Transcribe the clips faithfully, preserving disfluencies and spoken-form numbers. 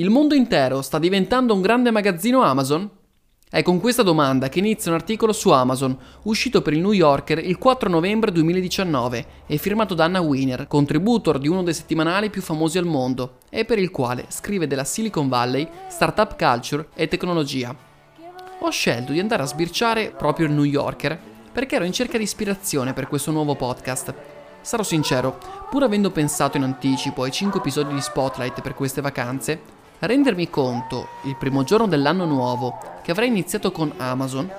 Il mondo intero sta diventando un grande magazzino Amazon? È con questa domanda che inizia un articolo su Amazon, uscito per il New Yorker il quattro novembre duemiladiciannove e firmato da Anna Wiener, contributor di uno dei settimanali più famosi al mondo e per il quale scrive della Silicon Valley, startup culture e tecnologia. Ho scelto di andare a sbirciare proprio il New Yorker perché ero in cerca di ispirazione per questo nuovo podcast. Sarò sincero, pur avendo pensato in anticipo ai cinque episodi di Spotlight per queste vacanze, a rendermi conto, il primo giorno dell'anno nuovo, che avrei iniziato con Amazon,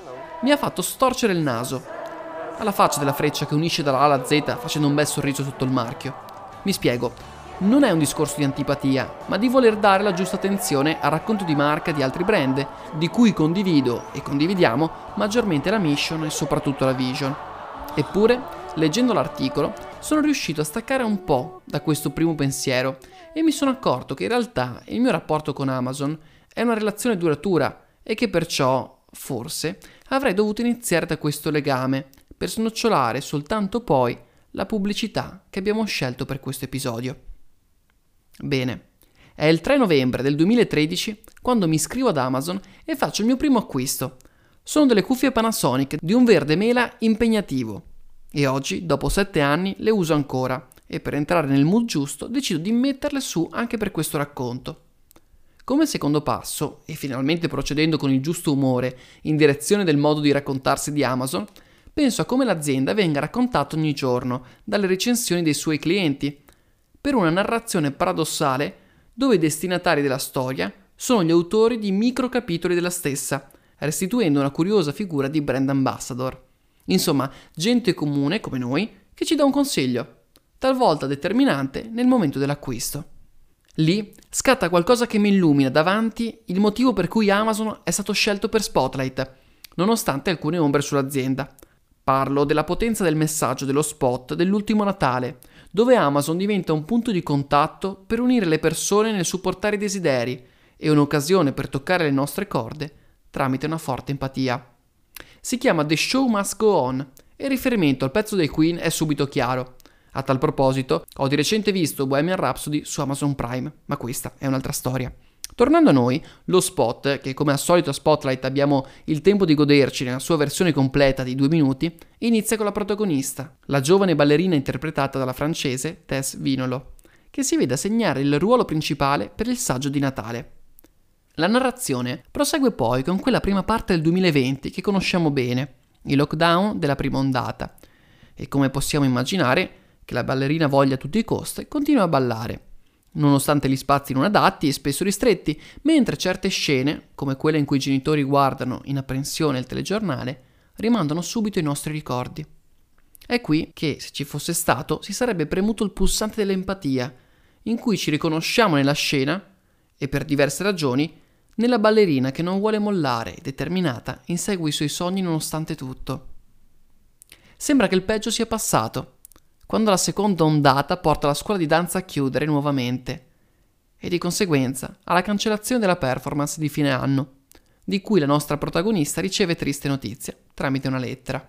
mi ha fatto storcere il naso, alla faccia della freccia che unisce dalla A alla Z facendo un bel sorriso sotto il marchio. Mi spiego, non è un discorso di antipatia, ma di voler dare la giusta attenzione al racconto di marca di altri brand, di cui condivido e condividiamo maggiormente la mission e soprattutto la vision. Eppure, leggendo l'articolo, sono riuscito a staccare un po' da questo primo pensiero e mi sono accorto che in realtà il mio rapporto con Amazon è una relazione duratura e che perciò, forse, avrei dovuto iniziare da questo legame per snocciolare soltanto poi la pubblicità che abbiamo scelto per questo episodio. Bene, è il tre novembre del duemilatredici quando mi iscrivo ad Amazon e faccio il mio primo acquisto. Sono delle cuffie Panasonic di un verde mela impegnativo. E oggi, dopo sette anni, le uso ancora e per entrare nel mood giusto decido di metterle su anche per questo racconto. Come secondo passo, e finalmente procedendo con il giusto umore in direzione del modo di raccontarsi di Amazon, penso a come l'azienda venga raccontata ogni giorno dalle recensioni dei suoi clienti, per una narrazione paradossale dove i destinatari della storia sono gli autori di microcapitoli della stessa, restituendo una curiosa figura di brand ambassador. Insomma, gente comune come noi che ci dà un consiglio, talvolta determinante nel momento dell'acquisto. Lì scatta qualcosa che mi illumina davanti il motivo per cui Amazon è stato scelto per Spotlight, nonostante alcune ombre sull'azienda. Parlo della potenza del messaggio dello spot dell'ultimo Natale, dove Amazon diventa un punto di contatto per unire le persone nel supportare i desideri e un'occasione per toccare le nostre corde tramite una forte empatia. Si chiama The Show Must Go On e il riferimento al pezzo dei Queen è subito chiaro. A tal proposito, ho di recente visto Bohemian Rhapsody su Amazon Prime, ma questa è un'altra storia. Tornando a noi, lo spot, che come al solito a Spotlight abbiamo il tempo di goderci nella sua versione completa di due minuti, inizia con la protagonista, la giovane ballerina interpretata dalla francese Tess Vinolo, che si vede assegnare il ruolo principale per il saggio di Natale. La narrazione prosegue poi con quella prima parte del duemilaventi che conosciamo bene, il lockdown della prima ondata, e come possiamo immaginare che la ballerina voglia a tutti i costi continua a ballare, nonostante gli spazi non adatti e spesso ristretti, mentre certe scene, come quella in cui i genitori guardano in apprensione il telegiornale, rimandano subito i nostri ricordi. È qui che, se ci fosse stato, si sarebbe premuto il pulsante dell'empatia, in cui ci riconosciamo nella scena e per diverse ragioni nella ballerina che non vuole mollare, determinata, insegue i suoi sogni nonostante tutto. Sembra che il peggio sia passato, quando la seconda ondata porta la scuola di danza a chiudere nuovamente e di conseguenza alla cancellazione della performance di fine anno, di cui la nostra protagonista riceve triste notizia tramite una lettera.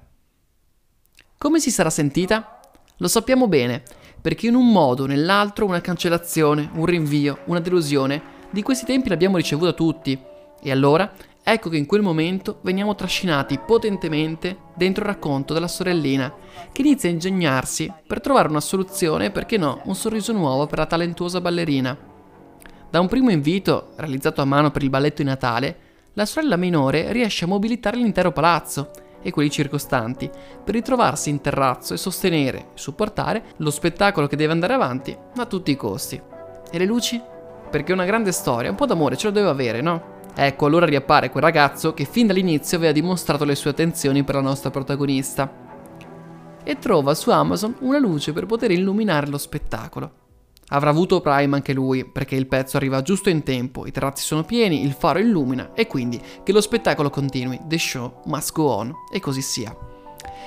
Come si sarà sentita? Lo sappiamo bene, perché in un modo o nell'altro una cancellazione, un rinvio, una delusione di questi tempi l'abbiamo ricevuta tutti, e allora ecco che in quel momento veniamo trascinati potentemente dentro il racconto della sorellina, che inizia a ingegnarsi per trovare una soluzione e perché no, un sorriso nuovo per la talentuosa ballerina. Da un primo invito, realizzato a mano per il balletto di Natale, la sorella minore riesce a mobilitare l'intero palazzo e quelli circostanti, per ritrovarsi in terrazzo e sostenere e supportare lo spettacolo che deve andare avanti a tutti i costi. E le luci? Perché una grande storia, un po' d'amore ce lo doveva avere, no? Ecco, allora riappare quel ragazzo che fin dall'inizio aveva dimostrato le sue attenzioni per la nostra protagonista e trova su Amazon una luce per poter illuminare lo spettacolo. Avrà avuto Prime anche lui, perché il pezzo arriva giusto in tempo, i terrazzi sono pieni, il faro illumina e quindi che lo spettacolo continui, the show must go on, e così sia.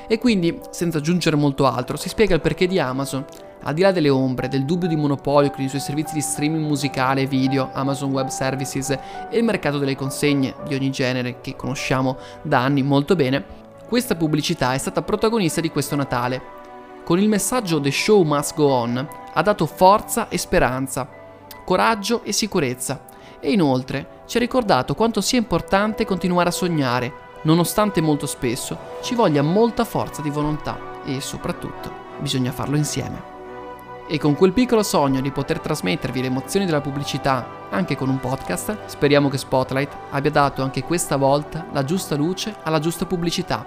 E quindi, senza aggiungere molto altro, si spiega il perché di Amazon. Al di là delle ombre, del dubbio di monopolio con i suoi servizi di streaming musicale e video, Amazon Web Services e il mercato delle consegne di ogni genere che conosciamo da anni molto bene, questa pubblicità è stata protagonista di questo Natale. Con il messaggio The Show Must Go On ha dato forza e speranza, coraggio e sicurezza E inoltre ci ha ricordato quanto sia importante continuare a sognare, nonostante molto spesso ci voglia molta forza di volontà e soprattutto bisogna farlo insieme. E con quel piccolo sogno di poter trasmettervi le emozioni della pubblicità anche con un podcast, speriamo che Spotlight abbia dato anche questa volta la giusta luce alla giusta pubblicità.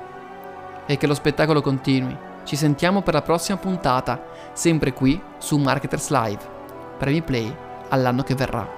E che lo spettacolo continui. Ci sentiamo per la prossima puntata, sempre qui su Marketers Live. Premi play all'anno che verrà.